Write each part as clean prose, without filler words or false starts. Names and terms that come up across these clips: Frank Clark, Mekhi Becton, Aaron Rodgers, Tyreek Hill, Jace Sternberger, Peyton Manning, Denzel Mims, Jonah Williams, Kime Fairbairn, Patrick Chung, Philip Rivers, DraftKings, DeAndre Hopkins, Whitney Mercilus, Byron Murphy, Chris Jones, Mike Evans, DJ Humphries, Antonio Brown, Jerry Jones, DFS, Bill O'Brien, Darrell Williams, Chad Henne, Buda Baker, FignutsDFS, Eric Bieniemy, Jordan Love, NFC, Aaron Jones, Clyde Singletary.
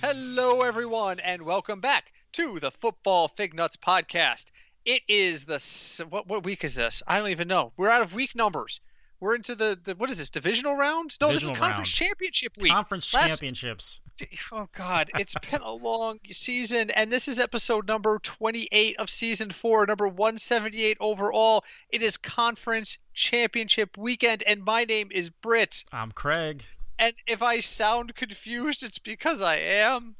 Hello, everyone, and welcome back to the Football Fig Nuts Podcast. It is the what week is this? I don't even know. We're out of week numbers. We're into the what is this, divisional round? No, divisional this is conference round. Championship week. Conference championships. Oh God, it's been a long season, and this is episode number 28 of season 4, number 178 overall. It is conference championship weekend, and my name is Britt. I'm Craig. And if I sound confused, it's because I am.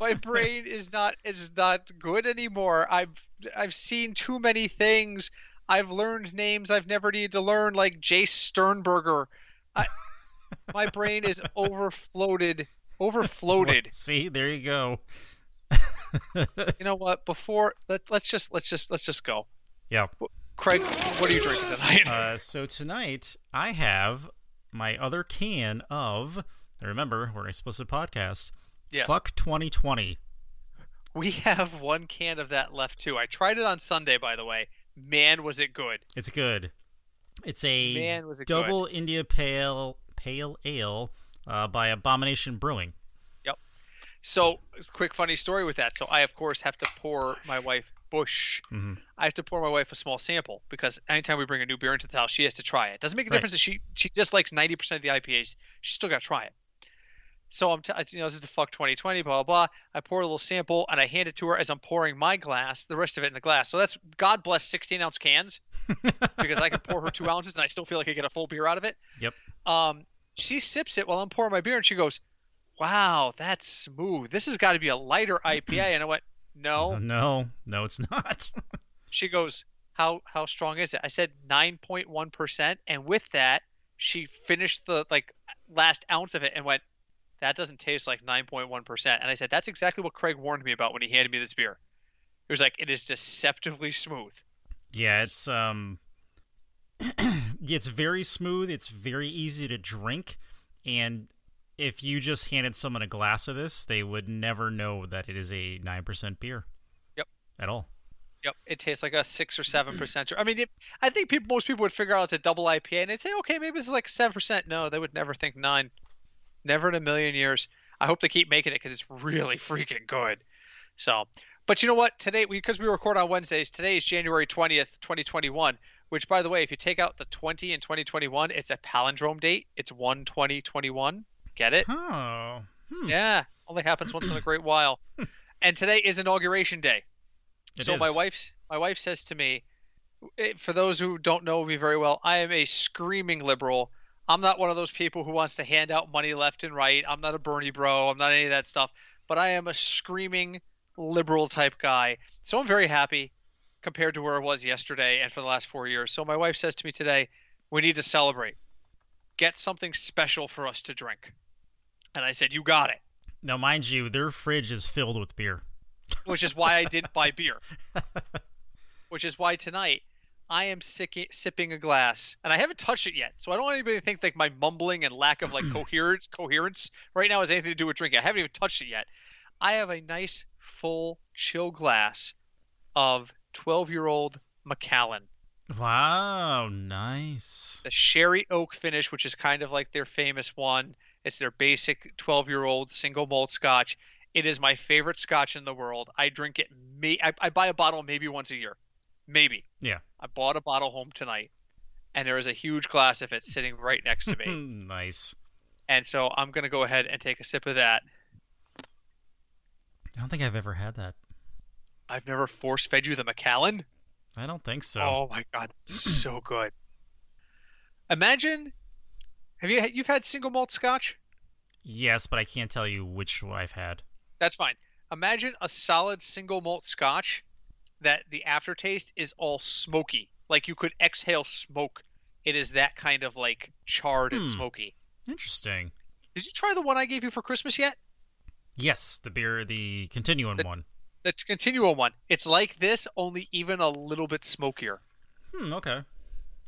My brain is not good anymore. I've seen too many things. I've learned names I've never needed to learn, like Jace Sternberger. My brain is overfloated. See, there you go. You know what? Before let's just go. Yeah. Craig, what are you drinking tonight? So tonight I have my other can of, remember, we're an explicit podcast, yes. Fuck 2020. We have one can of that left, too. I tried it on Sunday, by the way. Man, was it good. It's good. It's a double good. India pale ale by Abomination Brewing. Yep. So, quick funny story with that. So I, of course, have to pour my wife Bush. Mm-hmm. I have to pour my wife a small sample because anytime we bring a new beer into the house, she has to try it. Doesn't make a difference if she dislikes 90% of the IPAs. She's still got to try it. So I'm this is the fuck 2020, blah, blah, blah. I pour a little sample and I hand it to her as I'm pouring my glass, the rest of it in the glass. So that's, God bless 16-ounce cans because I can pour her 2 ounces and I still feel like I get a full beer out of it. Yep. She sips it while I'm pouring my beer and she goes, wow, that's smooth. This has got to be a lighter IPA. And I went, No, it's not. She goes, how strong is it? I said 9.1%, and with that, she finished the last ounce of it and went, that doesn't taste like 9.1%. And I said, that's exactly what Craig warned me about when he handed me this beer. It was like, it is deceptively smooth. Yeah, it's it's very smooth. It's very easy to drink, and if you just handed someone a glass of this, they would never know that it is a 9% beer. Yep. At all. Yep. It tastes like a 6 or 7%. I mean, I think most people would figure out it's a double IPA, and they'd say, okay, maybe this is like 7%. No, they would never think 9. Never in a million years. I hope they keep making it because it's really freaking good. So, but you know what? Today, because we record on Wednesdays, today is January 20th, 2021, which, by the way, if you take out the 20 in 2021, it's a palindrome date. It's 1/20/21. Get it? Oh. Hmm. Yeah. Only happens once in a great while. And today is Inauguration Day. So my wife says to me, for those who don't know me very well, I am a screaming liberal. I'm not one of those people who wants to hand out money left and right. I'm not a Bernie bro. I'm not any of that stuff. But I am a screaming liberal type guy. So I'm very happy compared to where I was yesterday and for the last 4 years. So my wife says to me today, we need to celebrate. Get something special for us to drink. And I said, you got it. Now, mind you, their fridge is filled with beer. Which is why I didn't buy beer. Which is why tonight I am sipping a glass. And I haven't touched it yet. So I don't want anybody to think like my mumbling and lack of coherence right now has anything to do with drinking. I haven't even touched it yet. I have a nice, full, chill glass of 12-year-old Macallan. Wow, nice. The sherry oak finish, which is kind of like their famous one. It's their basic 12-year-old single malt scotch. It is my favorite scotch in the world. I drink it. I buy a bottle maybe once a year. Maybe. Yeah. I bought a bottle home tonight, and there is a huge glass of it sitting right next to me. Nice. And so I'm going to go ahead and take a sip of that. I don't think I've ever had that. I've never force-fed you the Macallan? I don't think so. Oh, my God. So good. Imagine... You've had single malt scotch? Yes, but I can't tell you which I've had. That's fine. Imagine a solid single malt scotch that the aftertaste is all smoky. Like you could exhale smoke. It is that kind of like charred and smoky. Interesting. Did you try the one I gave you for Christmas yet? Yes, the Continuum one. The Continuum one. It's like this, only even a little bit smokier. Okay.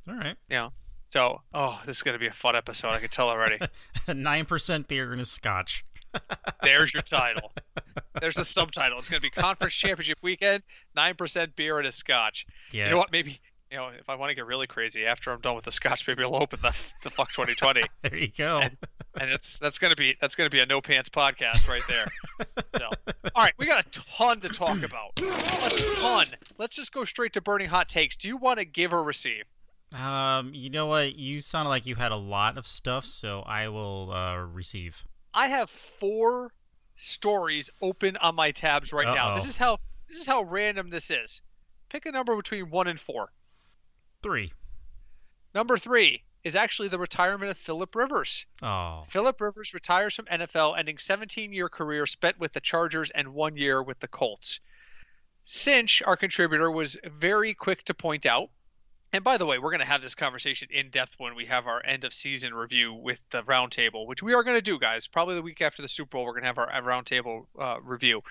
All right. Yeah. So, this is going to be a fun episode. I can tell already. 9% beer and a scotch. There's your title. There's the subtitle. It's going to be Conference Championship Weekend, 9% beer and a scotch. Yeah. You know what? Maybe you know, if I want to get really crazy, after I'm done with the Scotch, maybe I'll open the Fuck 2020. There you go. And that's gonna be a no pants podcast right there. So, all right, we got a ton to talk about. A ton. Let's just go straight to burning hot takes. Do you want to give or receive? You know what? You sounded like you had a lot of stuff, so I will receive. I have 4 stories open on my tabs right now. This is how random this is. Pick a number between 1 and 4. 3. Number 3 is actually the retirement of Philip Rivers. Oh. Philip Rivers retires from NFL, ending 17-year career spent with the Chargers and 1 year with the Colts. Cinch, our contributor, was very quick to point out, and by the way, we're going to have this conversation in depth when we have our end of season review with the roundtable, which we are going to do, guys. Probably the week after the Super Bowl, we're going to have our roundtable review.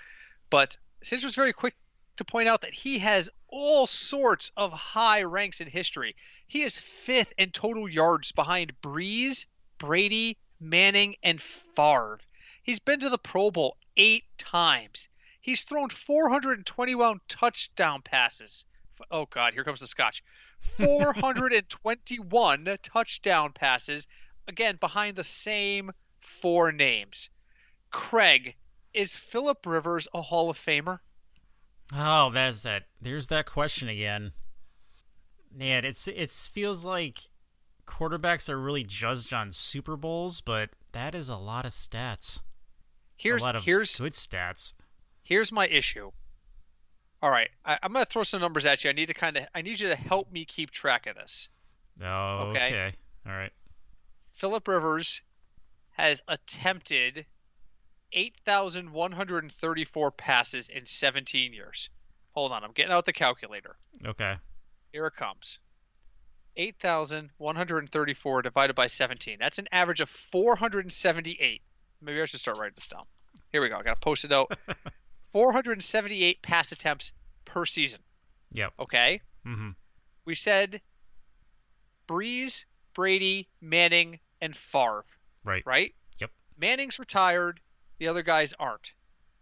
But Cinch was very quick to point out that he has all sorts of high ranks in history. He is 5th in total yards behind Breeze, Brady, Manning, and Favre. He's been to the Pro Bowl 8 times. He's thrown 421 touchdown passes. Oh, God, here comes the Scotch. 421 touchdown passes, again, behind the same 4 names. Craig, is Philip Rivers a Hall of Famer? Oh, that's that. There's that question again. Man, it feels like quarterbacks are really judged on Super Bowls, but that is a lot of stats. Here's good stats. Here's my issue. All right, I'm going to throw some numbers at you. I need you to help me keep track of this. Oh, okay. All right. Philip Rivers has attempted 8,134 passes in 17 years. Hold on, I'm getting out the calculator. Okay. Here it comes. 8,134 divided by 17. That's an average of 478. Maybe I should start writing this down. Here we go. I got to post it out. 478 pass attempts per season. Yep. Okay? Mm-hmm. We said Breeze, Brady, Manning, and Favre. Right. Right? Yep. Manning's retired. The other guys aren't.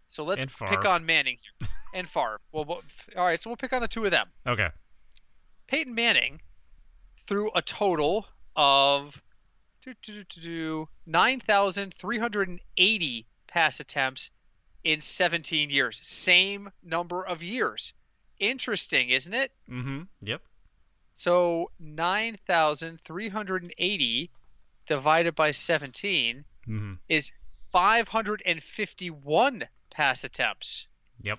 So let's pick on Manning here. And Favre. Well, all right, so we'll pick on the 2 of them. Okay. Peyton Manning threw a total of 9,380 pass attempts in 17 years. Same number of years. Interesting, isn't it? Mm-hmm. Yep. So 9,380 divided by 17 is 551 pass attempts. Yep.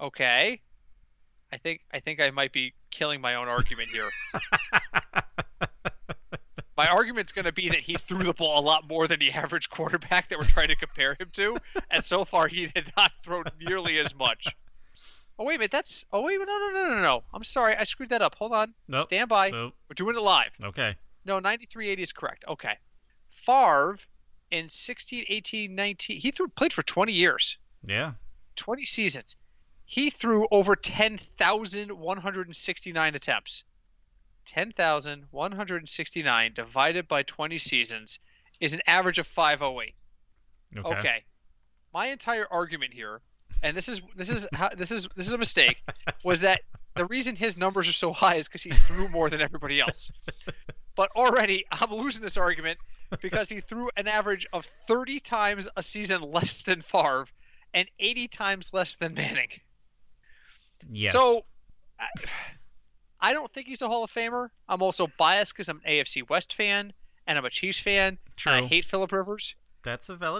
Okay. I think I might be killing my own argument here. My argument's going to be that he threw the ball a lot more than the average quarterback that we're trying to compare him to, and so far he did not throw nearly as much. Oh, wait a minute. No. I'm sorry. I screwed that up. Hold on. Nope. Stand by. Nope. We're doing it live. Okay. No, 9380 is correct. Okay. Favre in 16, 18, 19, he played for 20 years. Yeah. 20 seasons. He threw over 10,169 attempts. 10,169 divided by 20 seasons is an average of 508. Okay. My entire argument here, and this is a mistake, was that the reason his numbers are so high is because he threw more than everybody else. But already I'm losing this argument because he threw an average of 30 times a season less than Favre and 80 times less than Manning. Yes. So I don't think he's a Hall of Famer. I'm also biased because I'm an AFC West fan and I'm a Chiefs fan. True. And I hate Philip Rivers. That's a fair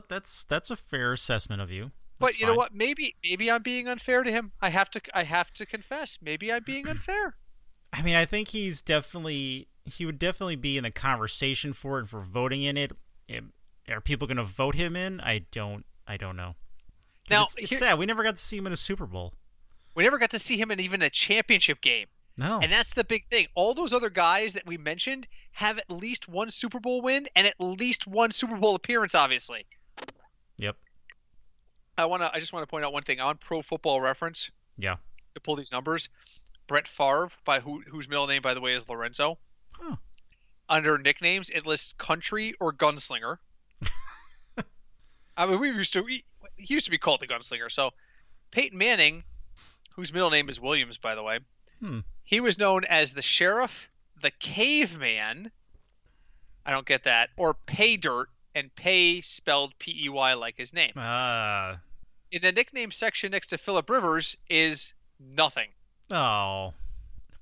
assessment of you. That's but you fine. Know what? Maybe I'm being unfair to him. I have to confess. Maybe I'm being unfair. I mean, I think he would definitely be in the conversation for it and for voting in it. Are people going to vote him in? I don't know. Now it's sad. We never got to see him in a Super Bowl. We never got to see him in even a championship game. No. And that's the big thing. All those other guys that we mentioned have at least one Super Bowl win and at least one Super Bowl appearance, obviously. Yep. I just want to point out one thing on Pro Football Reference. Yeah. To pull these numbers, Brett Favre, by whose middle name, by the way, is Lorenzo. Huh. Under nicknames, it lists country or gunslinger. I mean, he used to be called the gunslinger. So Peyton Manning, whose middle name is Williams, by the way, He was known as the Sheriff, the Caveman, I don't get that, or Pay Dirt, and Pay spelled P-E-Y like his name. In the nickname section next to Philip Rivers is nothing. Oh,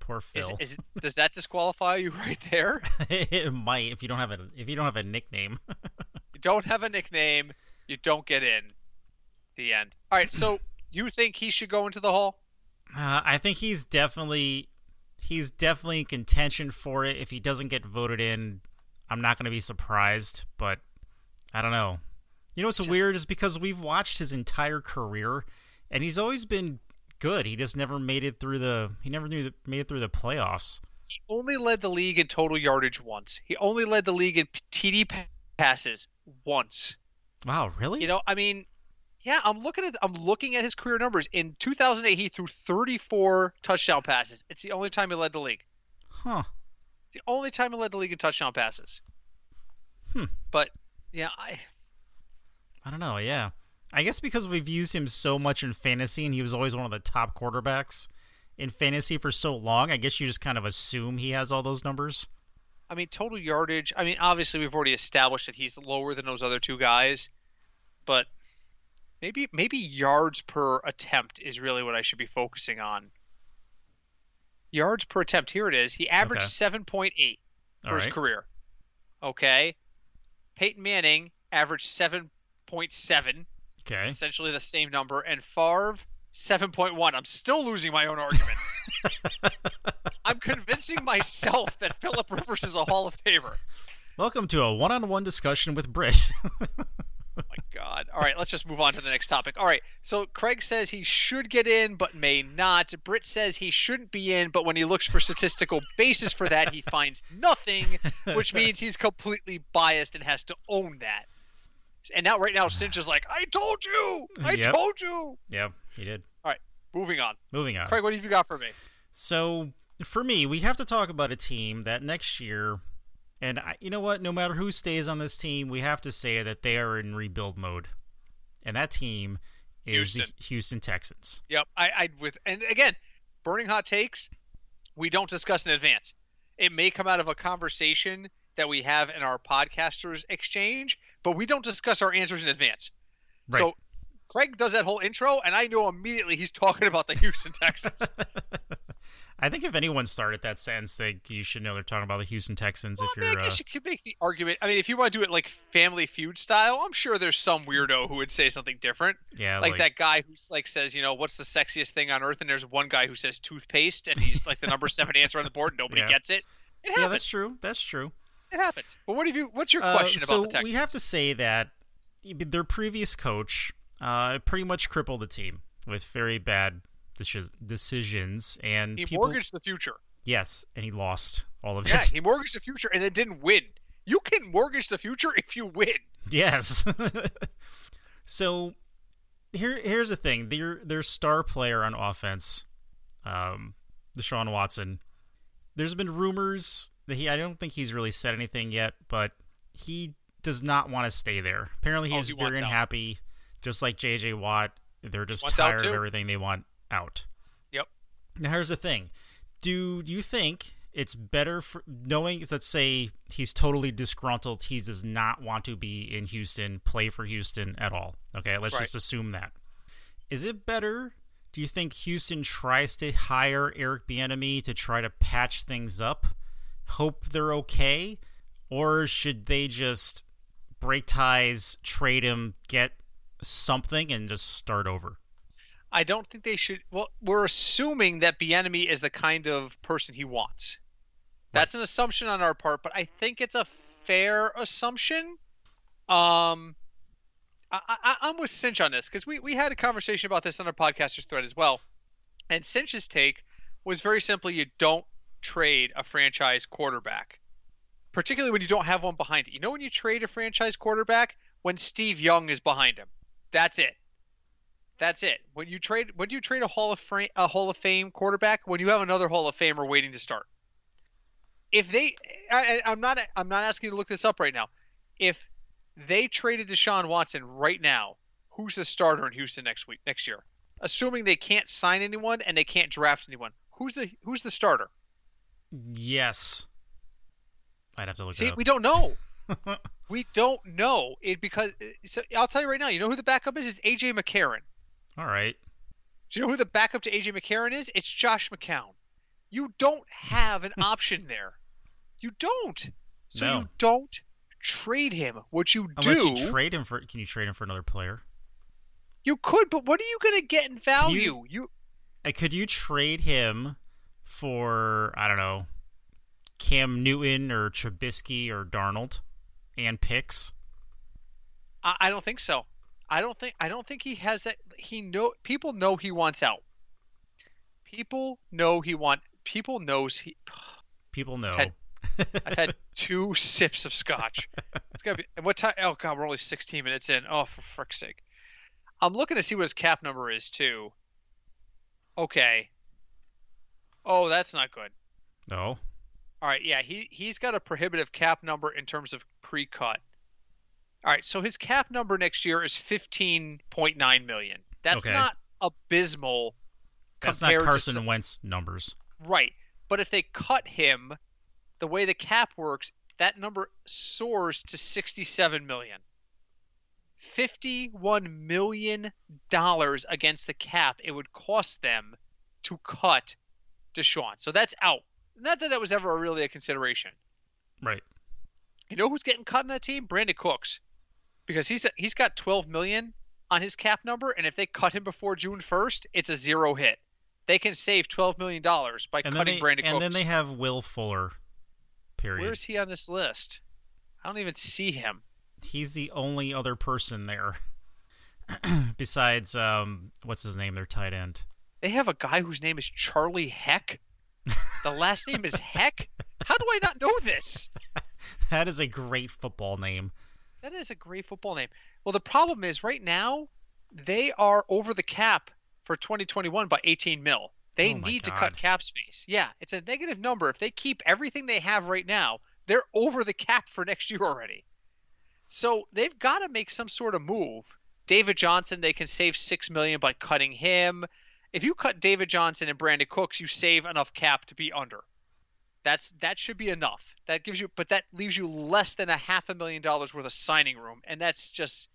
poor Phil. Does that disqualify you right there? It might if you don't have a nickname. You don't have a nickname, you don't get in. The end. All right, so you think he should go into the Hall? I think he's definitely in contention for it. If he doesn't get voted in, I'm not going to be surprised, but I don't know. You know what's weird is because we've watched his entire career, and he's always been good. He just never made it through the playoffs. He only led the league in total yardage once. He only led the league in TD passes once. Wow, really? You know, I mean, yeah, I'm looking at his career numbers. In 2008, he threw 34 touchdown passes. It's the only time he led the league. Huh. It's the only time he led the league in touchdown passes. But yeah, I don't know, yeah. I guess because we've used him so much in fantasy and he was always one of the top quarterbacks in fantasy for so long, I guess you just kind of assume he has all those numbers. I mean, total yardage, I mean, obviously we've already established that he's lower than those other two guys, but maybe yards per attempt is really what I should be focusing on. Yards per attempt, here it is. He averaged 7.8 for his career. Okay. Peyton Manning averaged 7.7, okay, essentially the same number, and Favre 7.1. I'm still losing my own argument. I'm convincing myself that Philip Rivers is a Hall of Famer. Welcome to a one-on-one discussion with Britt. Oh my God. All right, let's just move on to the next topic. All right, so Craig says he should get in but may not. Britt says he shouldn't be in, but when he looks for statistical basis for that, he finds nothing, which means he's completely biased and has to own that. And now, right now, Cinch is like, I told you! I told you! Yeah, he did. All right, moving on. Craig, what have you got for me? So, for me, we have to talk about a team that next year, and you know what? No matter who stays on this team, we have to say that they are in rebuild mode. And that team is the Houston Texans. Yep. And again, burning hot takes, we don't discuss in advance. It may come out of a conversation that we have in our podcasters exchange, but we don't discuss our answers in advance. Right. So Craig does that whole intro, and I know immediately he's talking about the Houston Texans. I think if anyone started that sentence, you should know they're talking about the Houston Texans. Well, I guess you could make the argument. I mean, if you want to do it like Family Feud style, I'm sure there's some weirdo who would say something different. Yeah, like that guy who says, you know, what's the sexiest thing on earth? And there's one guy who says toothpaste, and he's like the number 7 answer on the board, and nobody gets it. It happens. Yeah, that's true. It happens. But what's your question about the Texans? So we have to say that their previous coach pretty much crippled the team with very bad decisions. And he mortgaged the future. Yes, and he lost all of it. Yeah, he mortgaged the future and then didn't win. You can mortgage the future if you win. Yes. So here's the thing. Their star player on offense, Deshaun Watson, there's been rumors that I don't think he's really said anything yet, but he does not want to stay there. Apparently, he's very unhappy, just like J.J. Watt. They're just tired of everything. They want out. Yep. Now, here's the thing. Do you think it's better for knowing, let's say he's totally disgruntled, he does not want to be in Houston, play for Houston at all? Okay, let's just assume that. Is it better, do you think Houston tries to hire Eric Bieniemy to try to patch things up, hope they're okay, or should they just break ties, trade him, get something, and just start over? I don't think they should. Well, we're assuming that Bieniemy is the kind of person he wants. That's an assumption on our part, but I think it's a fair assumption. I'm with Cinch on this because we had a conversation about this on our podcasters thread as well, and Cinch's take was very simply: you don't trade a franchise quarterback, particularly when you don't have one behind it. You know, when you trade a franchise quarterback, when Steve Young is behind him, that's it. When you trade a Hall of Fame quarterback, when you have another Hall of Famer waiting to start. If they, I'm not asking you to look this up right now. If they traded Deshaun Watson right now, who's the starter in Houston next year? Assuming they can't sign anyone and they can't draft anyone, Who's the starter? Yes. I'd have to look it up. We don't know. We don't know it because so I'll tell you right now. You know who the backup is? It's AJ McCarron. All right. Do you know who the backup to AJ McCarron is? It's Josh McCown. You don't have an option there. You don't. So no. You don't trade him. What you Unless do? You trade him for? Can you trade him for another player? You could, but what are you going to get in value? Could you trade him for, I don't know, Cam Newton or Trubisky or Darnold and picks? I don't think so. I don't think he has that. People know he wants out. People know. I've had two sips of scotch. It's got to be what time? Oh God, we're only 16 minutes in. Oh, for frick's sake. I'm looking to see what his cap number is, too. Okay. Oh, that's not good. No. All right, yeah, he's got a prohibitive cap number in terms of pre-cut. All right, so his cap number next year is $15.9 million. That's not abysmal. That's not Carson Wentz numbers. Right, but if they cut him, the way the cap works, that number soars to $67 million. $51 million against the cap it would cost them to cut Deshaun. So that's out. Not that was ever really a consideration. Right. You know who's getting cut on that team? Brandon Cooks. Because he's got $12 million on his cap number, and if they cut him before June 1st, it's a zero hit. They can save $12 million by cutting Brandon Cooks. And then they have Will Fuller, period. Where is he on this list? I don't even see him. He's the only other person there besides, what's his name, their tight end. They have a guy whose name is Charlie Heck. The last name is Heck? How do I not know this? That is a great football name. Well, the problem is right now they are over the cap for 2021 by $18 million. They need to cut cap space. Yeah, it's a negative number. If they keep everything they have right now, they're over the cap for next year already. So they've got to make some sort of move. David Johnson, they can save $6 million by cutting him. If you cut David Johnson and Brandon Cooks, you save enough cap to be under. That should be enough. That gives you, but that leaves you less than $500,000 worth of signing room, and that's just.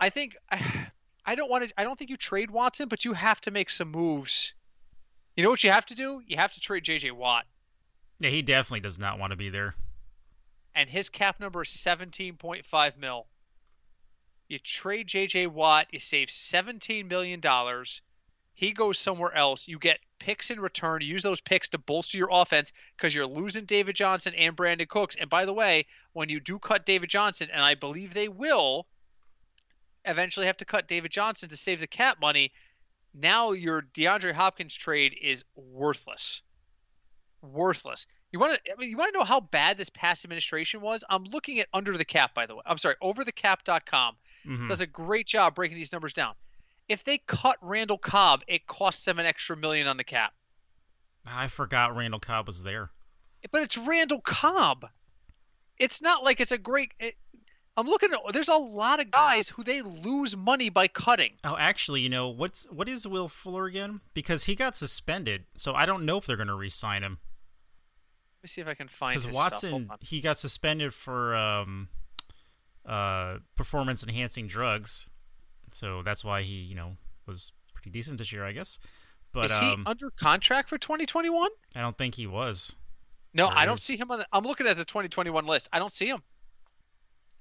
I don't think you trade Watson, but you have to make some moves. You know what you have to do? You have to trade J.J. Watt. Yeah, he definitely does not want to be there. And his cap number is $17.5 million. You trade J.J. Watt, you save $17 million. He goes somewhere else. You get picks in return. You use those picks to bolster your offense because you're losing David Johnson and Brandon Cooks. And by the way, when you do cut David Johnson, and I believe they will eventually have to cut David Johnson to save the cap money, now your DeAndre Hopkins trade is worthless. Worthless. You want to know how bad this past administration was? I'm looking at Under the Cap, by the way. I'm sorry, overthecap.com. Mm-hmm. Does a great job breaking these numbers down. If they cut Randall Cobb, it costs them an extra $1 million on the cap. I forgot Randall Cobb was there. But it's Randall Cobb. It's not like it's a great... I'm looking at... There's a lot of guys who they lose money by cutting. Oh, actually, you know, what is Will Fuller again? Because he got suspended, so I don't know if they're going to re-sign him. Let me see if I can find his stuff. Because Watson, he got suspended for performance-enhancing drugs. So that's why he, you know, was pretty decent this year, I guess. But is he under contract for 2021? I don't think he was. No, I don't see him on the... I'm looking at the 2021 list. I don't see him.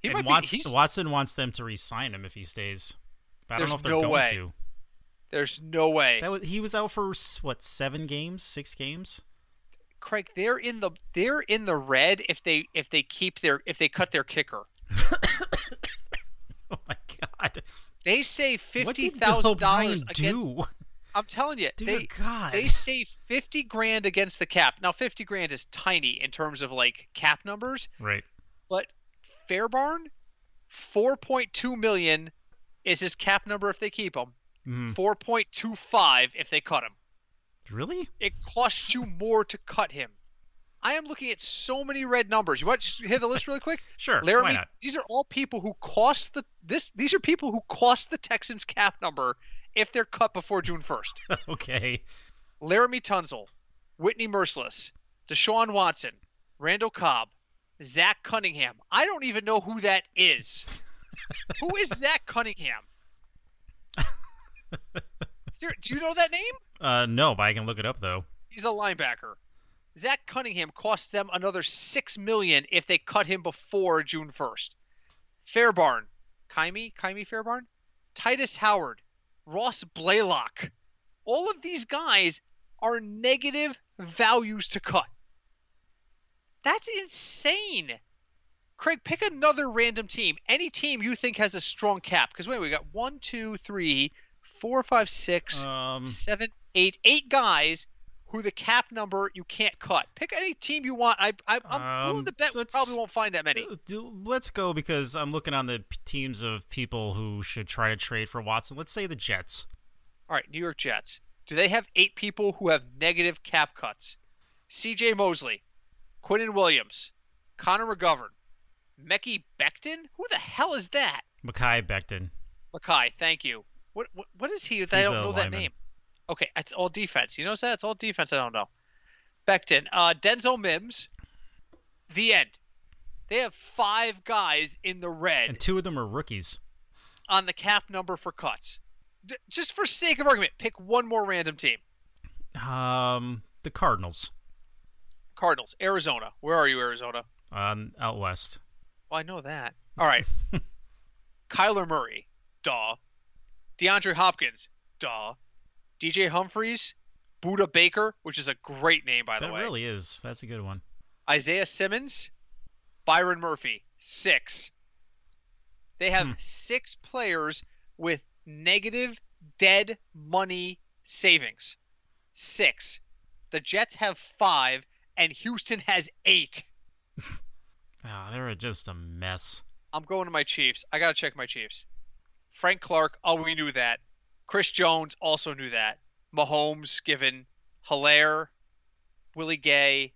Watson wants them to re-sign him if he stays. But I don't know if they're going to. There's no way. He was out for, what, 6 games? Craig, they're in the red if they cut their kicker. Oh my God. They save $50,000 against. I'm telling you, they save $50,000 against the cap. Now, $50,000 is tiny in terms of like cap numbers, right? But Fairbairn, $4.2 million is his cap number if they keep him. Mm. $4.25 million if they cut him. Really? It costs you more to cut him. I am looking at so many red numbers. You want to hear the list really quick? Sure. Laramie, why not? These are all people who cost These are people who cost the Texans cap number if they're cut before June 1st. Okay. Laramie Tunsil, Whitney Mercilus, Deshaun Watson, Randall Cobb, Zach Cunningham. I don't even know who that is. Who is Zach Cunningham? Do you know that name? No, but I can look it up, though. He's a linebacker. Zach Cunningham costs them another $6 million if they cut him before June 1st. Fairbairn. Kime Fairbairn? Titus Howard. Ross Blaylock. All of these guys are negative values to cut. That's insane. Craig, pick another random team. Any team you think has a strong cap. Because, wait, we got 8 guys who the cap number you can't cut. Pick any team you want. I'm willing to bet we probably won't find that many. Let's go, because I'm looking on the teams of people who should try to trade for Watson. Let's say the Jets. All right, New York Jets. Do they have 8 people who have negative cap cuts? C.J. Mosley, Quinnen Williams, Connor McGovern, Mekhi Becton? Who the hell is that? Mekhi Becton. Mekhi, thank you. What is he? I don't know that name. Okay, it's all defense. You notice that? It's all defense. I don't know. Becton. Denzel Mims. The end. They have 5 guys in the red. And 2 of them are rookies. On the cap number for cuts. Just for sake of argument, pick one more random team. The Cardinals. Cardinals. Arizona. Where are you, Arizona? Out west. Well, I know that. All right. Kyler Murray. Duh. DeAndre Hopkins, duh. DJ Humphries, Buda Baker, which is a great name, by the way. That really is. That's a good one. Isaiah Simmons, Byron Murphy, 6. They have 6 players with negative dead money savings. 6. The Jets have 5, and Houston has 8. Oh, they're just a mess. I'm going to my Chiefs. I got to check my Chiefs. Frank Clark, we knew that. Chris Jones also knew that. Mahomes, given. Hilaire, Willie Gay,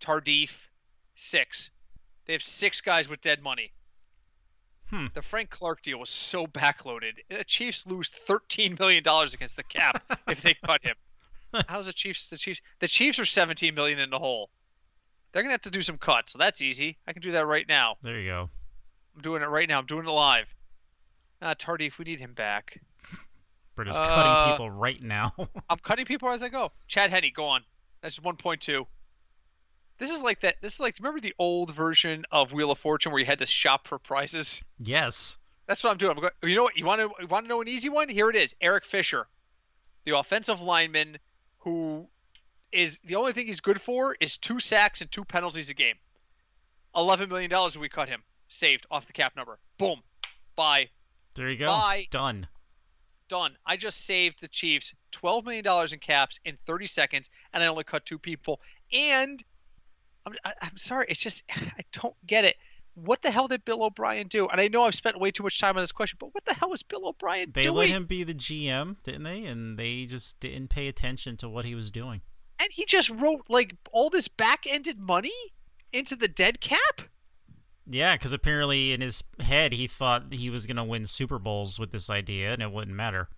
Tardif, 6. They have 6 guys with dead money. The Frank Clark deal was so backloaded. The Chiefs lose $13 million against the cap if they cut him. How's the Chiefs? The Chiefs are $17 million in the hole. They're going to have to do some cuts, so that's easy. I can do that right now. There you go. I'm doing it right now. I'm doing it live. Tardif, we need him back. Britta's cutting people right now. I'm cutting people as I go. Chad Henne, go on. That's 1.2. This is like that. This is like, remember the old version of Wheel of Fortune where you had to shop for prizes? Yes. That's what I'm doing. I'm going, you know what? You want to know an easy one? Here it is. Eric Fisher, the offensive lineman who is the only thing he's good for is 2 sacks and 2 penalties a game. $11 million we cut him. Saved off the cap number. Boom. Bye. There you go. Bye. Done. I just saved the Chiefs $12 million in caps in 30 seconds, and I only cut 2 people. And I'm sorry. It's just I don't get it. What the hell did Bill O'Brien do? And I know I've spent way too much time on this question, but what the hell was Bill O'Brien doing? They let him be the GM, didn't they? And they just didn't pay attention to what he was doing. And he just wrote, like, all this back-ended money into the dead cap? Yeah, because apparently in his head he thought he was going to win Super Bowls with this idea, and it wouldn't matter.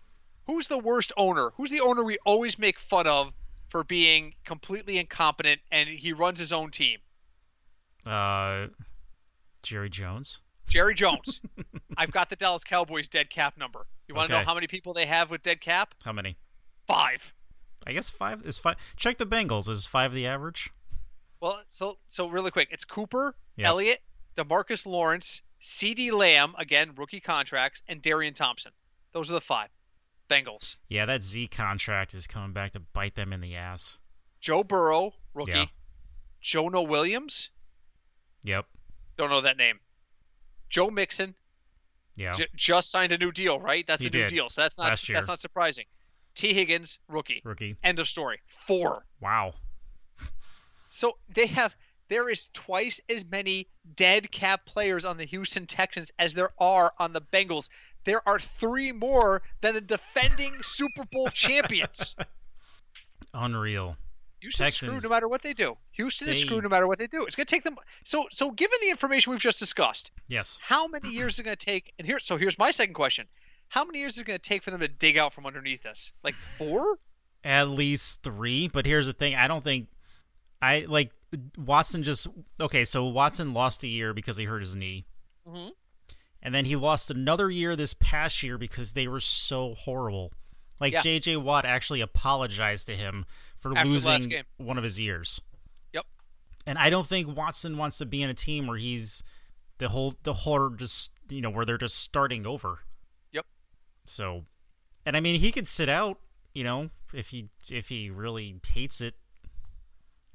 Who's the worst owner? Who's the owner we always make fun of for being completely incompetent, and he runs his own team? Jerry Jones. I've got the Dallas Cowboys dead cap number. You want to know how many people they have with dead cap? How many? 5. I guess 5 is 5. Check the Bengals. Is 5 the average? Well, so really quick. It's Cooper, yep. Elliott, DeMarcus Lawrence, C.D. Lamb, again, rookie contracts, and Darian Thompson. Those are the 5. Bengals. Yeah, that Z contract is coming back to bite them in the ass. Joe Burrow, rookie. Yeah. Jonah Williams. Yep. Don't know that name. Joe Mixon. Yeah. Just signed a new deal, right? That's a new deal, so that's not surprising. T. Higgins, rookie. End of story. 4. Wow. So they have... There is twice as many dead cap players on the Houston Texans as there are on the Bengals. There are 3 more than the defending Super Bowl champions. Unreal. Houston's screwed no matter what they do. Houston is screwed no matter what they do. It's going to take them. So given the information we've just discussed, yes. How many years is it going to take? And here's my second question. How many years is it going to take for them to dig out from underneath us? Like 4? at least three. But here's the thing. I don't think I like Watson just. Okay, so Watson lost a year because he hurt his knee. Mm-hmm. And then he lost another year this past year because they were so horrible. Like, yeah. J.J. Watt actually apologized to him for after losing one of his ears. Yep. And I don't think Watson wants to be in a team where he's the whole just, you know, where they're just starting over. Yep. So, and I mean, he could sit out, you know, if he really hates it.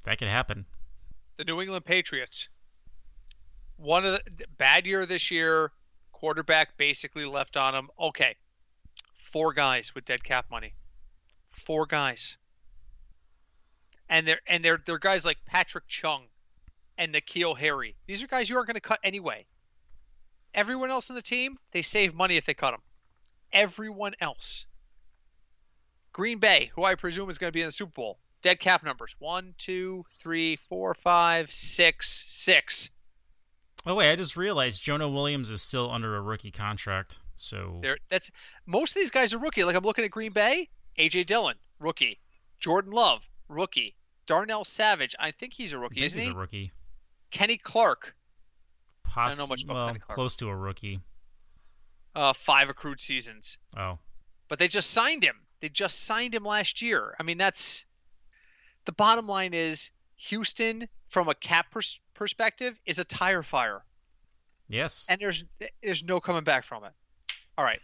That could happen. The New England Patriots. One of the bad year this year, quarterback basically left on him. Okay. 4 guys with dead cap money. 4 guys. And they're guys like Patrick Chung and N'Keal Harry. These are guys you aren't going to cut anyway. Everyone else in the team, they save money if they cut them. Everyone else. Green Bay, who I presume is going to be in the Super Bowl. Dead cap numbers. 1, 2, 3, 4, 5, 6, 6. Oh, wait, I just realized Jonah Williams is still under a rookie contract. So that's most of these guys are rookie. Like, I'm looking at Green Bay, A.J. Dillon, rookie. Jordan Love, rookie. Darnell Savage, I think he's a rookie, isn't he? I think he's a rookie. Kenny Clark. I don't know much about Kenny Clark. Close to a rookie. 5 accrued seasons. Oh. But they just signed him. They just signed him last year. I mean, that's – the bottom line is Houston, from a cap perspective, is a tire fire. Yes. And there's no coming back from it. All right.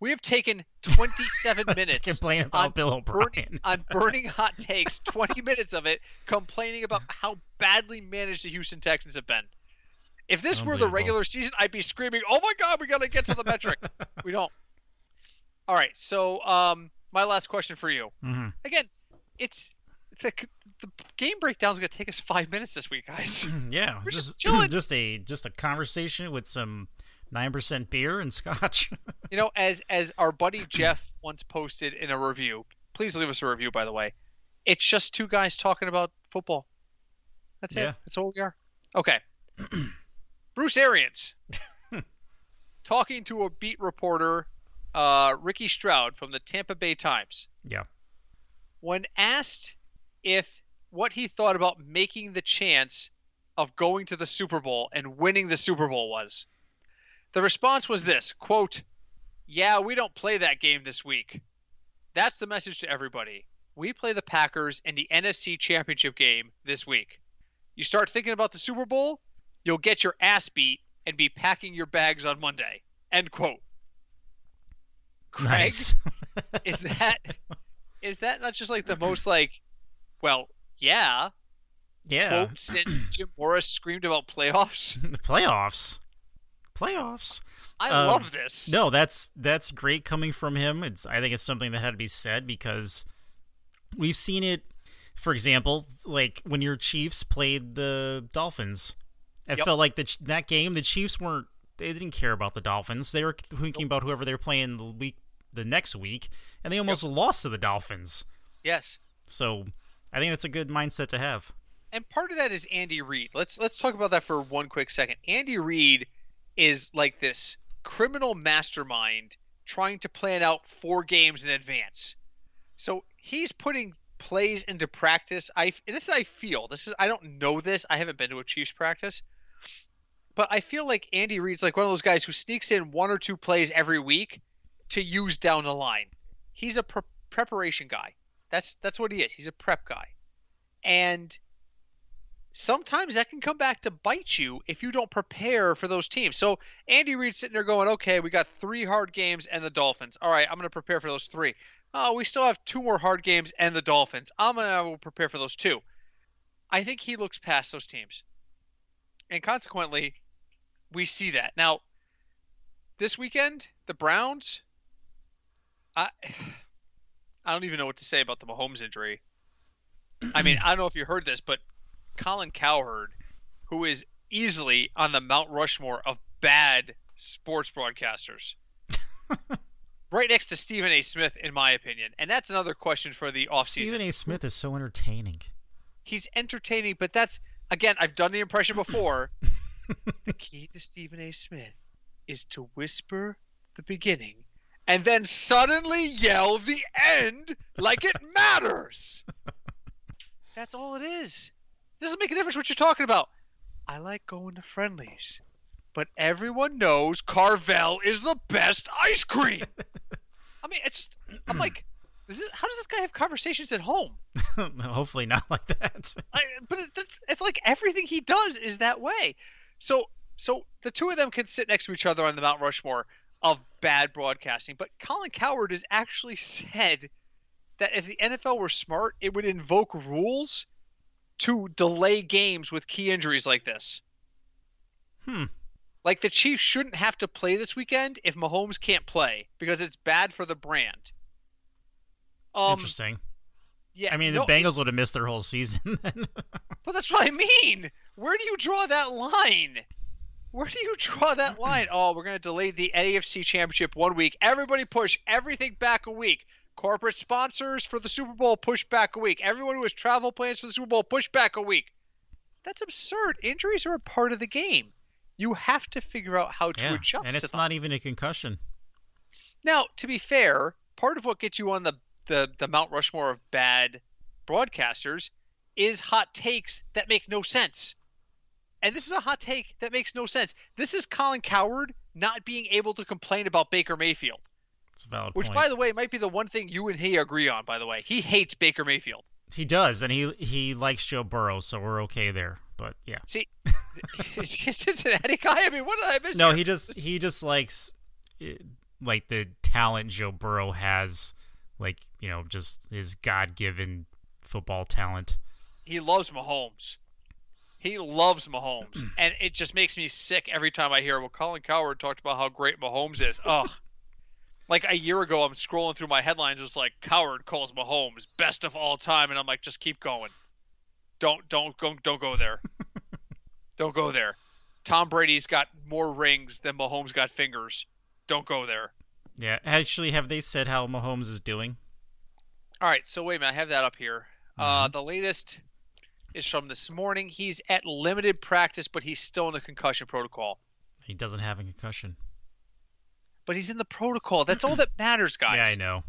We have taken 27 minutes complaining about Bill O'Brien. On burning hot takes, 20 minutes of it complaining about how badly managed the Houston Texans have been. If this were the regular season, I'd be screaming, oh my God, we got to get to the metric. We don't. All right. So my last question for you. Mm-hmm. Again, it's the game breakdown is going to take us 5 minutes this week, guys. Yeah. We're just chilling. Just a conversation with some 9% beer and scotch. You know, as our buddy Jeff once posted in a review, please leave us a review, by the way. It's just 2 guys talking about football. That's it. That's all we are. Okay. Bruce Arians talking to a beat reporter, Ricky Stroud from the Tampa Bay Times. Yeah. When asked if what he thought about making the chance of going to the Super Bowl and winning the Super Bowl was, the response was this, quote, yeah, we don't play that game this week. That's the message to everybody. We play the Packers in the NFC Championship game this week. You start thinking about the Super Bowl, you'll get your ass beat and be packing your bags on Monday. End quote. Craig, nice. Is that not just like the most like, well, yeah. Quote, since Jim Morris screamed about playoffs. The playoffs. Playoffs. I love this. No, that's great coming from him. I think it's something that had to be said because we've seen it. For example, like when your Chiefs played the Dolphins, it felt like that game the Chiefs weren't. They didn't care about the Dolphins. They were thinking about whoever they're playing the next week, and they almost lost to the Dolphins. Yes. So I think that's a good mindset to have. And part of that is Andy Reid. Let's talk about that for one quick second. Andy Reid is like this criminal mastermind trying to plan out 4 games in advance. So he's putting plays into practice. I don't know this. I haven't been to a Chiefs practice, but I feel like Andy Reid's like one of those guys who sneaks in 1 or 2 plays every week to use down the line. He's a preparation guy. That's what he is. He's a prep guy. And sometimes that can come back to bite you if you don't prepare for those teams. So Andy Reid's sitting there going, okay, we got 3 hard games and the Dolphins. All right, I'm going to prepare for those 3. Oh, we still have 2 more hard games and the Dolphins. I will prepare for those 2. I think he looks past those teams. And consequently, we see that. Now, this weekend, the Browns, I don't even know what to say about the Mahomes injury. I mean, I don't know if you heard this, but Colin Cowherd, who is easily on the Mount Rushmore of bad sports broadcasters, right next to Stephen A. Smith, in my opinion. And that's another question for the offseason. Stephen A. Smith is so entertaining. He's entertaining, but that's, again, I've done the impression before. The key to Stephen A. Smith is to whisper the beginning and then suddenly yell the end like it matters. That's all it is. It doesn't make a difference what you're talking about. I like going to friendlies, but everyone knows Carvel is the best ice cream. I mean, it's just, I'm like, how does this guy have conversations at home? Hopefully not like that. But it's like everything he does is that way. So the two of them can sit next to each other on the Mount Rushmore of bad broadcasting. But Colin Cowherd has actually said that if the NFL were smart, it would invoke rules to delay games with key injuries like this. Like the Chiefs shouldn't have to play this weekend if Mahomes can't play because it's bad for the brand. Interesting. Yeah, I mean, the Bengals would have missed their whole season then. But that's what I mean. Where do you draw that line? Oh, we're going to delay the AFC Championship 1 week. Everybody push everything back a week. Corporate sponsors for the Super Bowl push back a week. Everyone who has travel plans for the Super Bowl push back a week. That's absurd. Injuries are a part of the game. You have to figure out how to adjust. And it's not even a concussion. Now, to be fair, part of what gets you on the Mount Rushmore of bad broadcasters is hot takes that make no sense. And this is a hot take that makes no sense. This is Colin Cowherd not being able to complain about Baker Mayfield. That's a valid point. Which, by the way, might be the one thing you and he agree on, by the way. He hates Baker Mayfield. He does, and he likes Joe Burrow, so we're okay there. But, yeah. See, is he a Cincinnati guy? I mean, what did I miss? No, he just likes, like, the talent Joe Burrow has. Like, you know, just his God-given football talent. He loves Mahomes. And it just makes me sick every time I hear, well, Colin Cowherd talked about how great Mahomes is. Ugh. Like a year ago, I'm scrolling through my headlines. It's like, Cowherd calls Mahomes best of all time. And I'm like, just keep going. Don't go there. Don't go there. Tom Brady's got more rings than Mahomes got fingers. Don't go there. Yeah, actually, have they said how Mahomes is doing? All right, so wait a minute. I have that up here. Mm-hmm. The latest is from this morning. He's at limited practice, but he's still in the concussion protocol. He doesn't have a concussion. But he's in the protocol. That's all that matters, guys. Yeah, I know.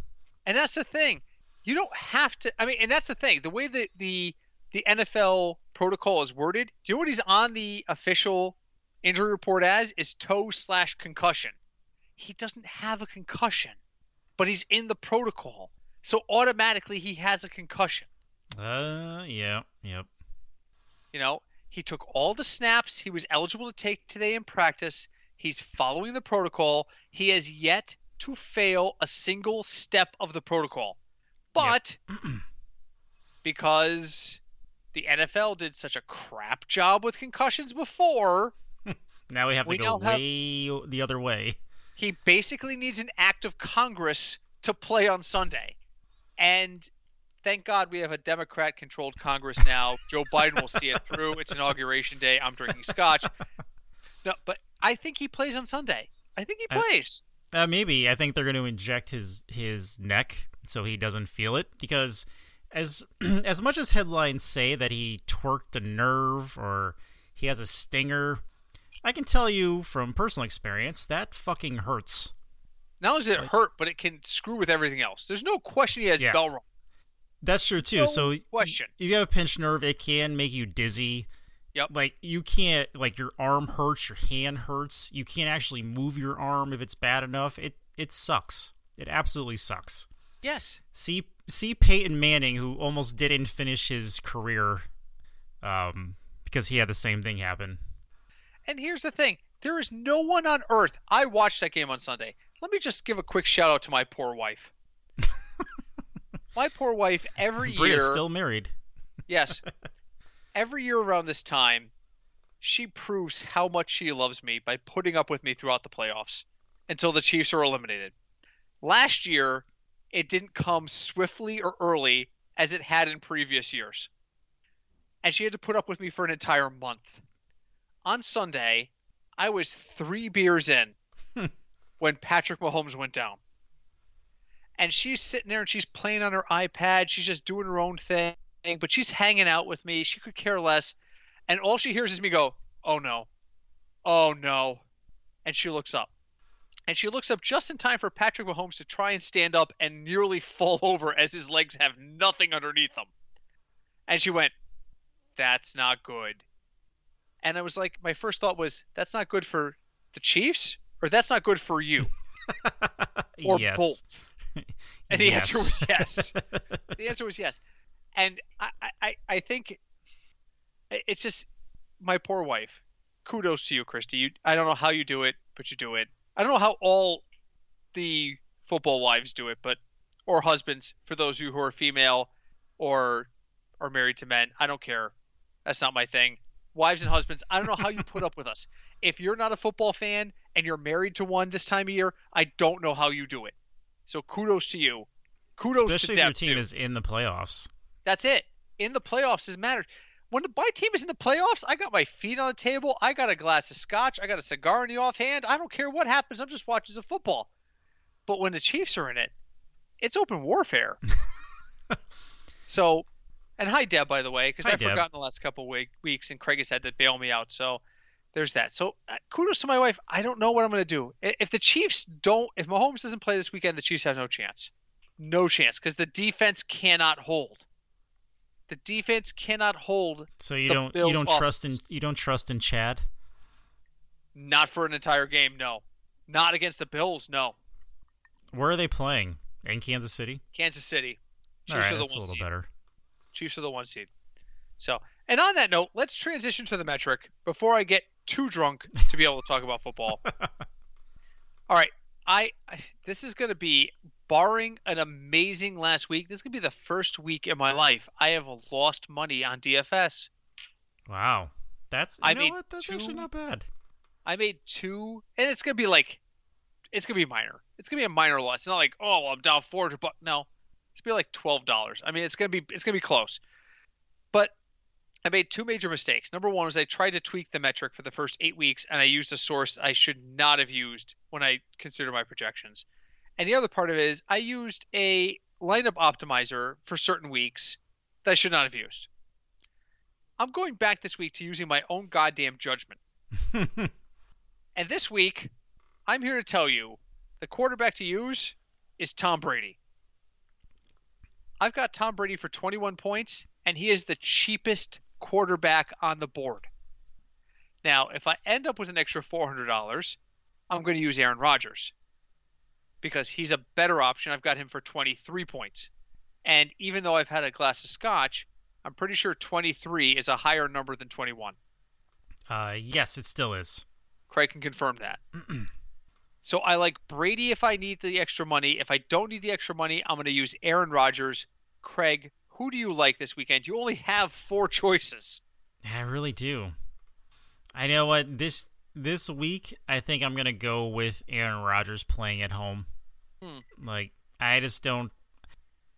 And that's the thing. You don't have to – I mean, and that's the thing. The way that the NFL protocol is worded, do you know what he's on the official injury report as? Is toe/concussion. He doesn't have a concussion, but he's in the protocol. So automatically he has a concussion. Yep. You know, he took all the snaps he was eligible to take today in practice. He's following the protocol. He has yet to fail a single step of the protocol. But because the NFL did such a crap job with concussions before, now we have to go way the other way. He basically needs an act of Congress to play on Sunday. And thank God we have a Democrat-controlled Congress now. Joe Biden will see it through. It's Inauguration Day. I'm drinking scotch. No, but I think he plays on Sunday. I think he plays. Maybe. I think they're going to inject his neck so he doesn't feel it. Because as much as headlines say that he torqued a nerve or he has a stinger, I can tell you from personal experience that fucking hurts. Not only does it hurt, but it can screw with everything else. There's no question he has bell rung. That's true too. No so question. If you have a pinched nerve, it can make you dizzy. Yep. Like you can't. Like your arm hurts, your hand hurts. You can't actually move your arm if it's bad enough. It sucks. It absolutely sucks. Yes. See Peyton Manning, who almost didn't finish his career, because he had the same thing happen. And here's the thing. There is no one on earth. I watched that game on Sunday. Let me just give a quick shout out to my poor wife. My poor wife every year. Bria's still married. Yes. Every year around this time, she proves how much she loves me by putting up with me throughout the playoffs until the Chiefs are eliminated. Last year, it didn't come swiftly or early as it had in previous years. And she had to put up with me for an entire month. On Sunday, I was 3 beers in when Patrick Mahomes went down. And she's sitting there and she's playing on her iPad. She's just doing her own thing, but she's hanging out with me. She could care less. And all she hears is me go, "Oh no. Oh no." And she looks up. And she looks up just in time for Patrick Mahomes to try and stand up and nearly fall over as his legs have nothing underneath them. And she went, that's not good. And I was like, my first thought was, that's not good for the Chiefs? Or that's not good for you? Or yes. Both? And the answer was yes. The answer was yes. And I think it's just my poor wife. Kudos to you, Christy. I don't know how you do it, but you do it. I don't know how all the football wives do it, but or husbands, for those of you who are female or are married to men. I don't care. That's not my thing. Wives and husbands, I don't know how you put up with us. If you're not a football fan and you're married to one this time of year, I don't know how you do it. So kudos to you. Kudos especially to them, especially if your team is in the playoffs. That's it. In the playoffs is matters. When my team is in the playoffs, I got my feet on the table. I got a glass of scotch. I got a cigar in the offhand. I don't care what happens. I'm just watching some football. But when the Chiefs are in it, it's open warfare. So, and hi, Deb, by the way, because I've forgotten the last couple weeks, and Craig has had to bail me out. So there's that. So kudos to my wife. I don't know what I'm going to do. If Mahomes doesn't play this weekend, the Chiefs have no chance. No chance, because the defense cannot hold. The defense cannot hold. So you don't trust in Chad? Not for an entire game, no. Not against the Bills, no. Where are they playing? In Kansas City? Kansas City. Chiefs are the one seed. That's a little better. Chiefs are the one seed. So, and on that note, let's transition to the metric before I get too drunk to be able to talk about football. All right, this is going to be, barring an amazing last week, this could be the first week in my life I have lost money on DFS. Wow. That's actually not bad. I made two, and it's going to be minor. It's going to be a minor loss. It's not like, oh, well, I'm down $400. No, it's going to be like $12. I mean, it's going to be close. But I made two major mistakes. Number one was I tried to tweak the metric for the first 8 weeks, and I used a source I should not have used when I consider my projections. And the other part of it is I used a lineup optimizer for certain weeks that I should not have used. I'm going back this week to using my own goddamn judgment. And this week, I'm here to tell you the quarterback to use is Tom Brady. I've got Tom Brady for 21 points, and he is the cheapest quarterback on the board. Now, if I end up with an extra $400, I'm going to use Aaron Rodgers, because he's a better option. I've got him for 23 points. And even though I've had a glass of scotch, I'm pretty sure 23 is a higher number than 21. Yes, it still is. Craig can confirm that. So I like Brady if I need the extra money. If I don't need the extra money, I'm going to use Aaron Rodgers. Craig, who do you like this weekend? You only have four choices. I really do. I know what this week, I think I'm going to go with Aaron Rodgers playing at home. Like, I just don't...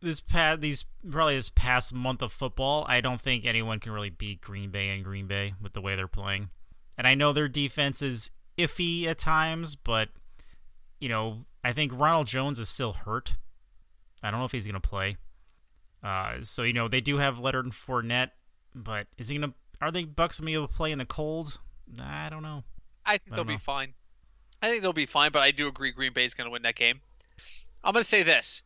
This past month of football, I don't think anyone can really beat Green Bay with the way they're playing. And I know their defense is iffy at times, but, you know, I think Ronald Jones is still hurt. I don't know if he's going to play. So, you know, they do have Leonard and Fournette, but is he going to... Are the Bucs going to be able to play in the cold? I don't know. I think they'll be fine. I think they'll be fine, but I do agree Green Bay's going to win that game. I'm going to say this.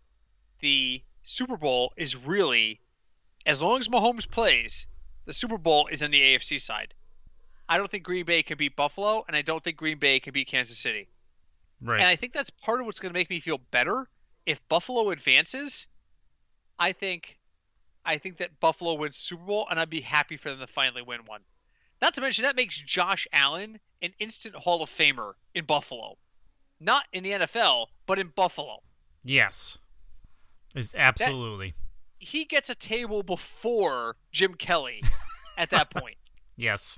The Super Bowl is really, as long as Mahomes plays, the Super Bowl is in the AFC side. I don't think Green Bay can beat Buffalo, and I don't think Green Bay can beat Kansas City. Right. And I think that's part of what's going to make me feel better. If Buffalo advances, I think that Buffalo wins the Super Bowl, and I'd be happy for them to finally win one. Not to mention, that makes Josh Allen an instant Hall of Famer in Buffalo. Not in the NFL, but in Buffalo. Yes. Absolutely. He gets a table before Jim Kelly at that point. Yes.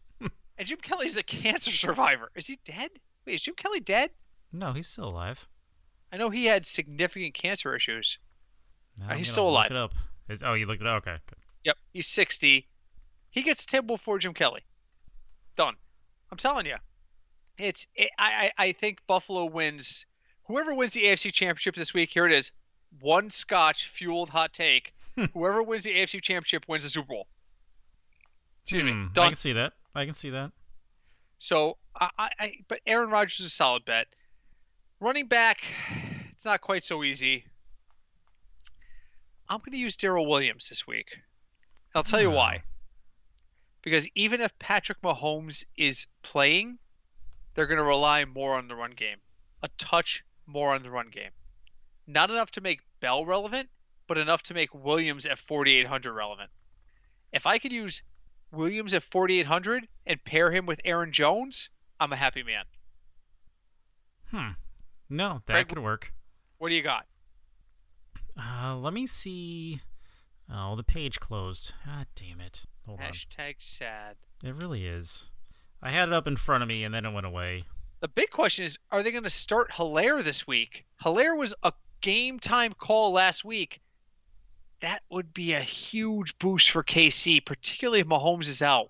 And Jim Kelly's a cancer survivor. Is he dead? Wait, is Jim Kelly dead? No, he's still alive. I know he had significant cancer issues. He's still alive. Look it up. Oh, you looked it up? Okay. Yep, he's 60. He gets a table before Jim Kelly. Done. I'm telling you, I think Buffalo wins. Whoever wins the AFC Championship this week, here it is, one scotch-fueled hot take. Whoever wins the AFC Championship wins the Super Bowl. Excuse me. Done. I can see that. So, but Aaron Rodgers is a solid bet. Running back, it's not quite so easy. I'm going to use Darrell Williams this week. I'll tell you why. Because even if Patrick Mahomes is playing, they're going to rely more on the run game. A touch more on the run game. Not enough to make Bell relevant, but enough to make Williams at 4,800 relevant. If I could use Williams at 4,800 and pair him with Aaron Jones, I'm a happy man. No, that could work. What do you got? Let me see. Oh, the page closed. Ah, damn it. Hold on. Hashtag sad. It really is. I had it up in front of me, and then it went away. The big question is, are they going to start Helaire this week? Helaire was a game-time call last week. That would be a huge boost for KC, particularly if Mahomes is out.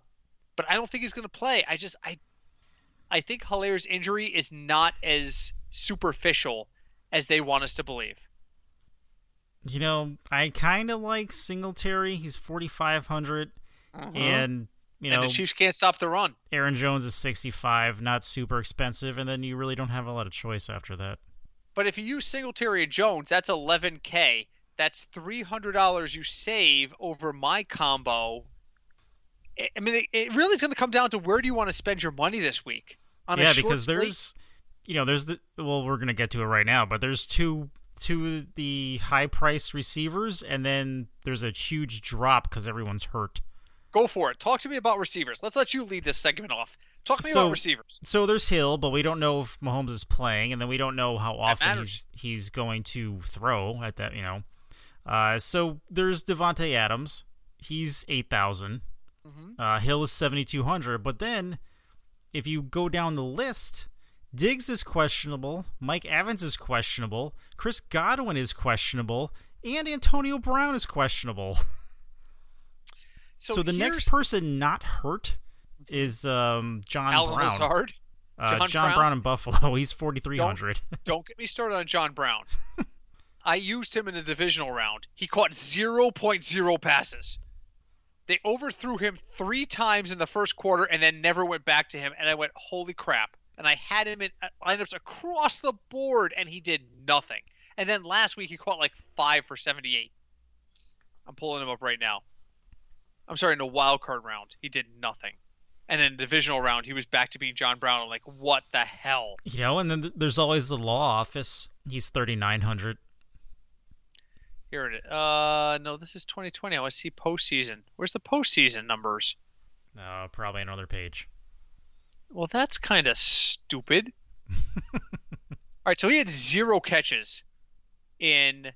But I don't think he's going to play. I think Helaire's injury is not as superficial as they want us to believe. You know, I kind of like Singletary. He's 4,500. And, you know, and the Chiefs can't stop the run. Aaron Jones is 65, not super expensive. And then you really don't have a lot of choice after that. But if you use Singletary and Jones, that's $11K. That's $300 you save over my combo. I mean, it really is going to come down to where do you want to spend your money this week? On yeah, a short because there's, slate? You know, there's the well, we're going to get to it right now, but there's two of the high-priced receivers, and then there's a huge drop because everyone's hurt. Go for it. Talk to me about receivers. Let's let you lead this segment off. Talk to me about receivers. So there's Hill, but we don't know if Mahomes is playing, and then we don't know how often he's going to throw at that. You know, so there's Devontae Adams. He's 8,000. Hill is 7,200. But then, if you go down the list, Diggs is questionable. Mike Evans is questionable. Chris Godwin is questionable, and Antonio Brown is questionable. So the next person not hurt is John Alan Brown. Lazard. John Brown in Buffalo. He's 4,300. Don't get me started on John Brown. I used him in the divisional round. He caught 0.0 passes. They overthrew him 3 times in the first quarter and then never went back to him. And I went, holy crap. And I had him in lineups across the board, and he did nothing. And then last week he caught like 5 for 78. I'm pulling him up right now. I'm sorry, in the wild card round, he did nothing. And in the divisional round, he was back to being John Brown. I'm like, what the hell? You know, and then there's always the law office. He's 3,900. Here it is. No, this is 2020. I want to see postseason. Where's the postseason numbers? Probably another page. Well, that's kind of stupid. All right, so he had 0 catches in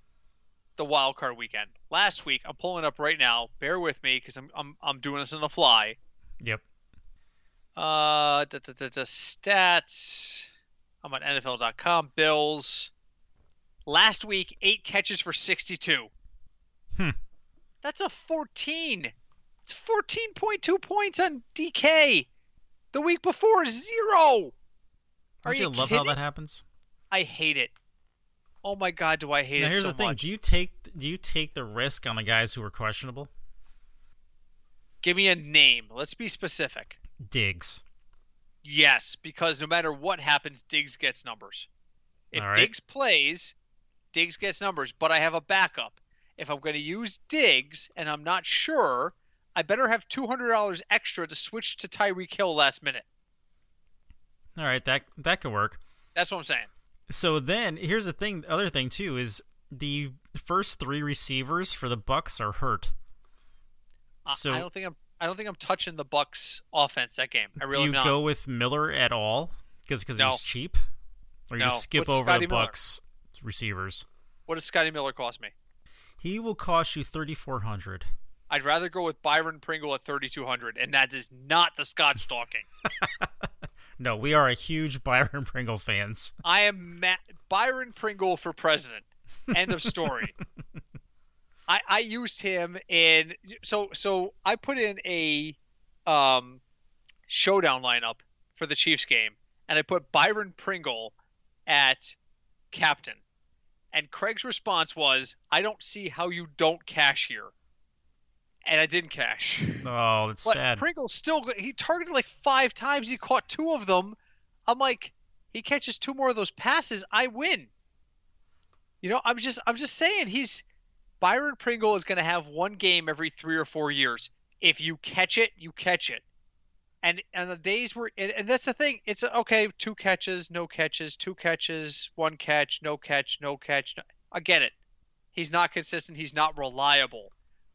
the wild card weekend. Last week, I'm pulling up right now. Bear with me because I'm doing this on the fly. Yep. Stats. I'm on NFL.com. Bills. Last week, 8 catches for 62. That's a 14. It's 14.2 points on DK. The week before, 0. Don't you love kidding? How that happens? I hate it. Oh my God, do I hate it so much. Now here's the thing. Do you take the risk on the guys who are questionable? Give me a name. Let's be specific. Diggs. Yes, because no matter what happens, Diggs gets numbers. If Diggs plays... Diggs gets numbers, but I have a backup. If I'm going to use Diggs and I'm not sure, I better have $200 extra to switch to Tyreek Hill last minute. All right, that could work. That's what I'm saying. So then, here's the thing. The other thing, too, is the first 3 receivers for the Bucs are hurt. So I don't think I'm touching the Bucs offense that game. I really do you not. Go with Miller at all because no. He's cheap? Or you skip What's over Scotty the Bucs? Miller? Receivers. What does Scotty Miller cost me? He will cost you $3,400. I'd rather go with Byron Pringle at $3,200, and that is not the Scotch talking. No, we are a huge Byron Pringle fans. I am Byron Pringle for president. End of story. I used him in so I put in a showdown lineup for the Chiefs game, and I put Byron Pringle at captain. And Craig's response was, I don't see how you don't cash here. And I didn't cash. Oh, that's sad. Pringle still, he targeted like 5 times. He caught 2 of them. I'm like, he catches two more of those passes, I win. You know, I'm just saying, Byron Pringle is going to have one game every 3 or 4 years. If you catch it, you catch it. And the days where, and that's the thing. It's okay, two catches, no catches, two catches, one catch, no catch, no catch. No, I get it. He's not consistent. He's not reliable.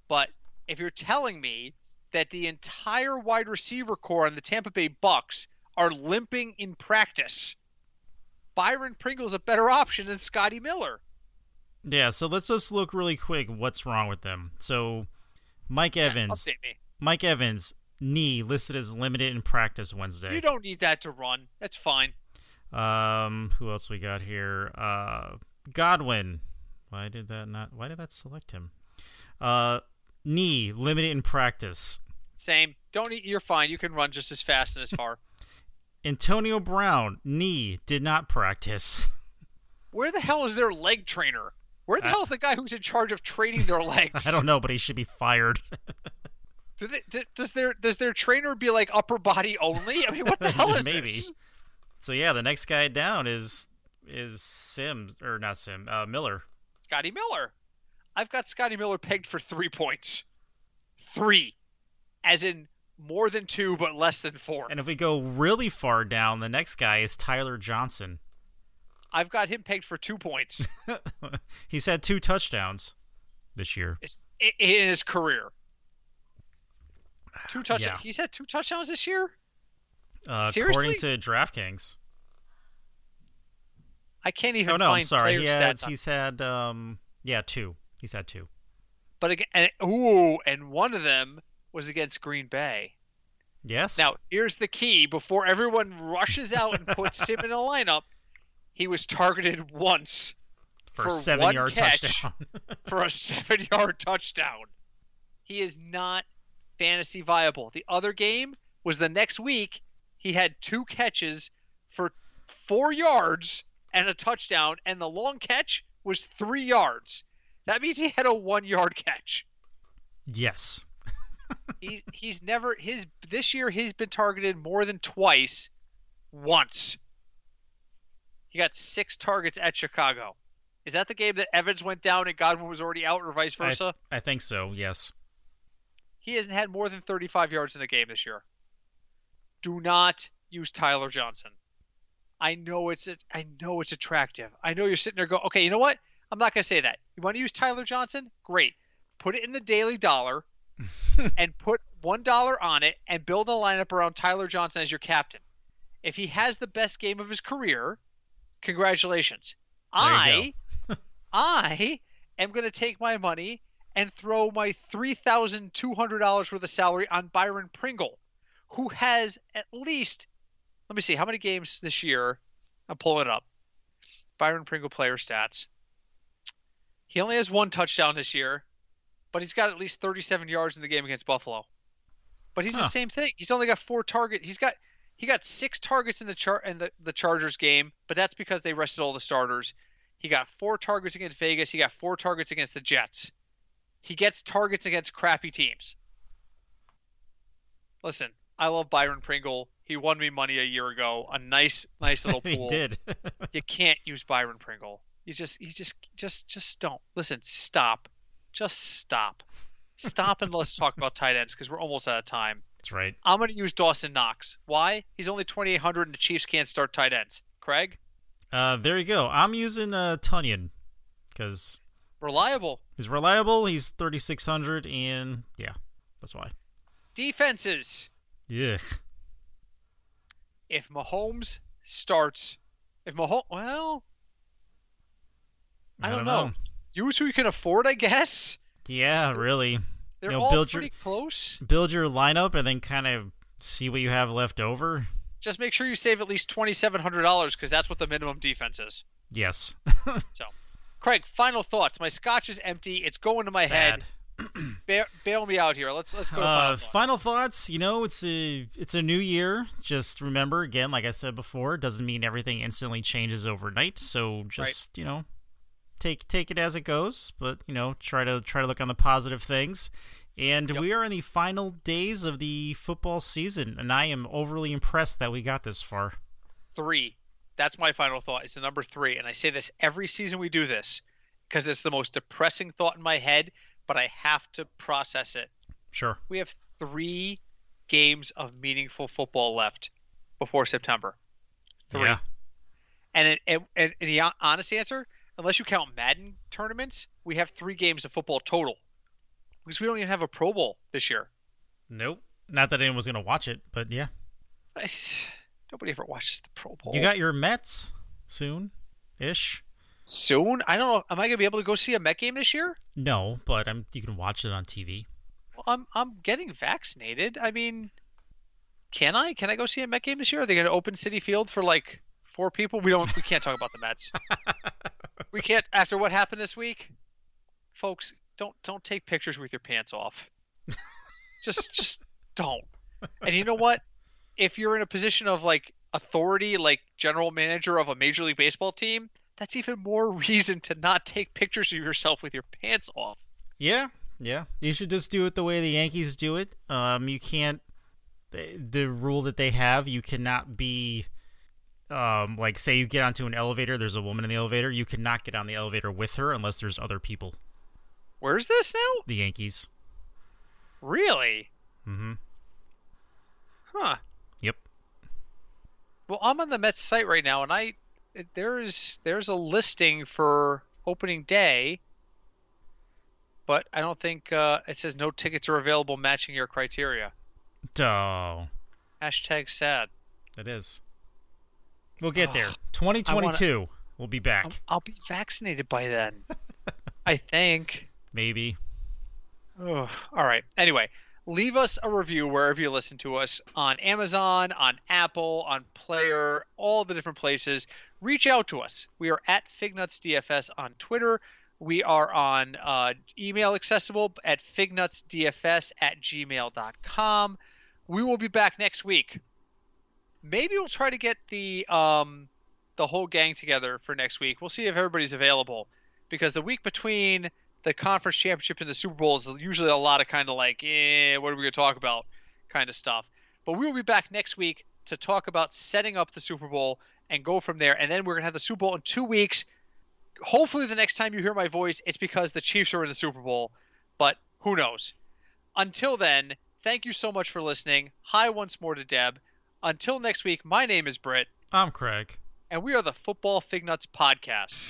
But if you're telling me that the entire wide receiver core on the Tampa Bay Bucks are limping in practice, Byron Pringle's a better option than Scotty Miller. Yeah, so let's just look really quick what's wrong with them. So Mike Evans, knee listed as limited in practice Wednesday. You don't need that to run. That's fine. Who else we got here? Godwin. Why did that select him? Knee limited in practice. Same. You're fine. You can run just as fast and as far. Antonio Brown, knee, did not practice. Where the hell is their leg trainer? Where the hell is the guy who's in charge of training their legs? I don't know, but he should be fired. Does their trainer be like upper body only? I mean, what the hell is this? So yeah, the next guy down is Miller. Scotty Miller. I've got Scotty Miller pegged for 3 points. 3. As in more than 2, but less than 4. And if we go really far down, the next guy is Tyler Johnson. I've got him pegged for 2 points. He's had 2 touchdowns this year. In his career. 2 touchdowns. Yeah. He's had 2 touchdowns this year? Seriously? According to DraftKings. I can't even find player stats. He's had, 2. He's had 2. But again, and one of them was against Green Bay. Yes. Now, here's the key. Before everyone rushes out and puts him in a lineup, he was targeted once for a 7-yard touchdown. For a 7-yard touchdown. He is not fantasy viable. The other game was the next week. He had 2 catches for 4 yards and a touchdown, and the long catch was 3 yards. That means he had a 1-yard catch. Yes. he's never this year he's been targeted more than twice. Once. He got 6 targets at Chicago. Is that the game that Evans went down and Godwin was already out, or vice versa? I think so, yes. He hasn't had more than 35 yards in a game this year. Do not use Tyler Johnson. I know it's attractive. I know you're sitting there going, okay, you know what? I'm not going to say that. You want to use Tyler Johnson? Great. Put it in the Daily Dollar and put $1 on it and build a lineup around Tyler Johnson as your captain. If he has the best game of his career, congratulations. I am going to take my money and throw my $3,200 worth of salary on Byron Pringle, who has at least, let me see, how many games this year? I'm pulling it up. Byron Pringle player stats. He only has 1 touchdown this year, but he's got at least 37 yards in the game against Buffalo. But he's the same thing. He's only got 4 targets. He got 6 targets in the Chargers game, but that's because they rested all the starters. He got 4 targets against Vegas. He got 4 targets against the Jets. He gets targets against crappy teams. Listen, I love Byron Pringle. He won me money a year ago. A nice little pool. He did. You can't use Byron Pringle. You just don't. Listen, stop. Just stop. Stop and let's talk about tight ends because we're almost out of time. That's right. I'm going to use Dawson Knox. Why? He's only 2,800 and the Chiefs can't start tight ends. Craig? There you go. I'm using Tonyan because... Reliable. He's reliable. He's 3,600 and yeah, that's why. Defenses. Yeah. If Mahomes starts... I don't know. Use who you can afford, I guess. Yeah, really. They're all pretty close. Build your lineup and then kind of see what you have left over. Just make sure you save at least $2,700 because that's what the minimum defense is. Yes. So, Craig, final thoughts. My scotch is empty. It's going to my head. Bail me out here. Let's go to final thoughts. You know, it's a new year. Just remember, again, like I said before, it doesn't mean everything instantly changes overnight. So just, right. You know... Take it as it goes, but you know, try to look on the positive things. And yep. We are in the final days of the football season, and I am overly impressed that we got this far. 3 That's my final thought. It's the number 3. And I say this every season we do this because it's the most depressing thought in my head, but I have to process it. Sure. We have 3 games of meaningful football left before September. 3. Yeah. And the honest answer, unless you count Madden tournaments, we have 3 games of football total because we don't even have a Pro Bowl this year. Nope. Not that anyone's going to watch it, but yeah. Nobody ever watches the Pro Bowl. You got your Mets soon-ish. Soon? I don't know. Am I going to be able to go see a Met game this year? No, but you can watch it on TV. Well, I'm getting vaccinated. I mean, can I? Can I go see a Met game this year? Are they going to open Citi Field for like 4 people? We can't talk about the Mets. We can't. After what happened this week, folks, don't take pictures with your pants off. Just don't. And you know what? If you're in a position of like authority, like general manager of a Major League Baseball team, that's even more reason to not take pictures of yourself with your pants off. Yeah, yeah. You should just do it the way the Yankees do it. You can't. The rule that they have, you cannot be, like, say you get onto an elevator. There's a woman in the elevator. You cannot get on the elevator with her unless there's other people. Where's this now? The Yankees. Really? Mm-hmm. Huh. Well, I'm on the Mets site right now, and there's a listing for opening day, but I don't think it says no tickets are available matching your criteria. Oh. Hashtag sad. It is. We'll get there. 2022, we'll be back. I'll be vaccinated by then. I think. Maybe. Oh, all right. Anyway. Leave us a review wherever you listen to us, on Amazon, on Apple, on Player, all the different places. Reach out to us. We are at FignutsDFS on Twitter. We are on email accessible at fignutsdfs@gmail.com. We will be back next week. Maybe we'll try to get the whole gang together for next week. We'll see if everybody's available, because the week between the conference championship and the Super Bowl is usually a lot of kind of like, what are we going to talk about kind of stuff. But we will be back next week to talk about setting up the Super Bowl and go from there. And then we're going to have the Super Bowl in 2 weeks. Hopefully the next time you hear my voice, it's because the Chiefs are in the Super Bowl. But who knows? Until then, thank you so much for listening. Hi once more to Deb. Until next week, my name is Britt. I'm Craig. And we are the Football Fig Nuts Podcast.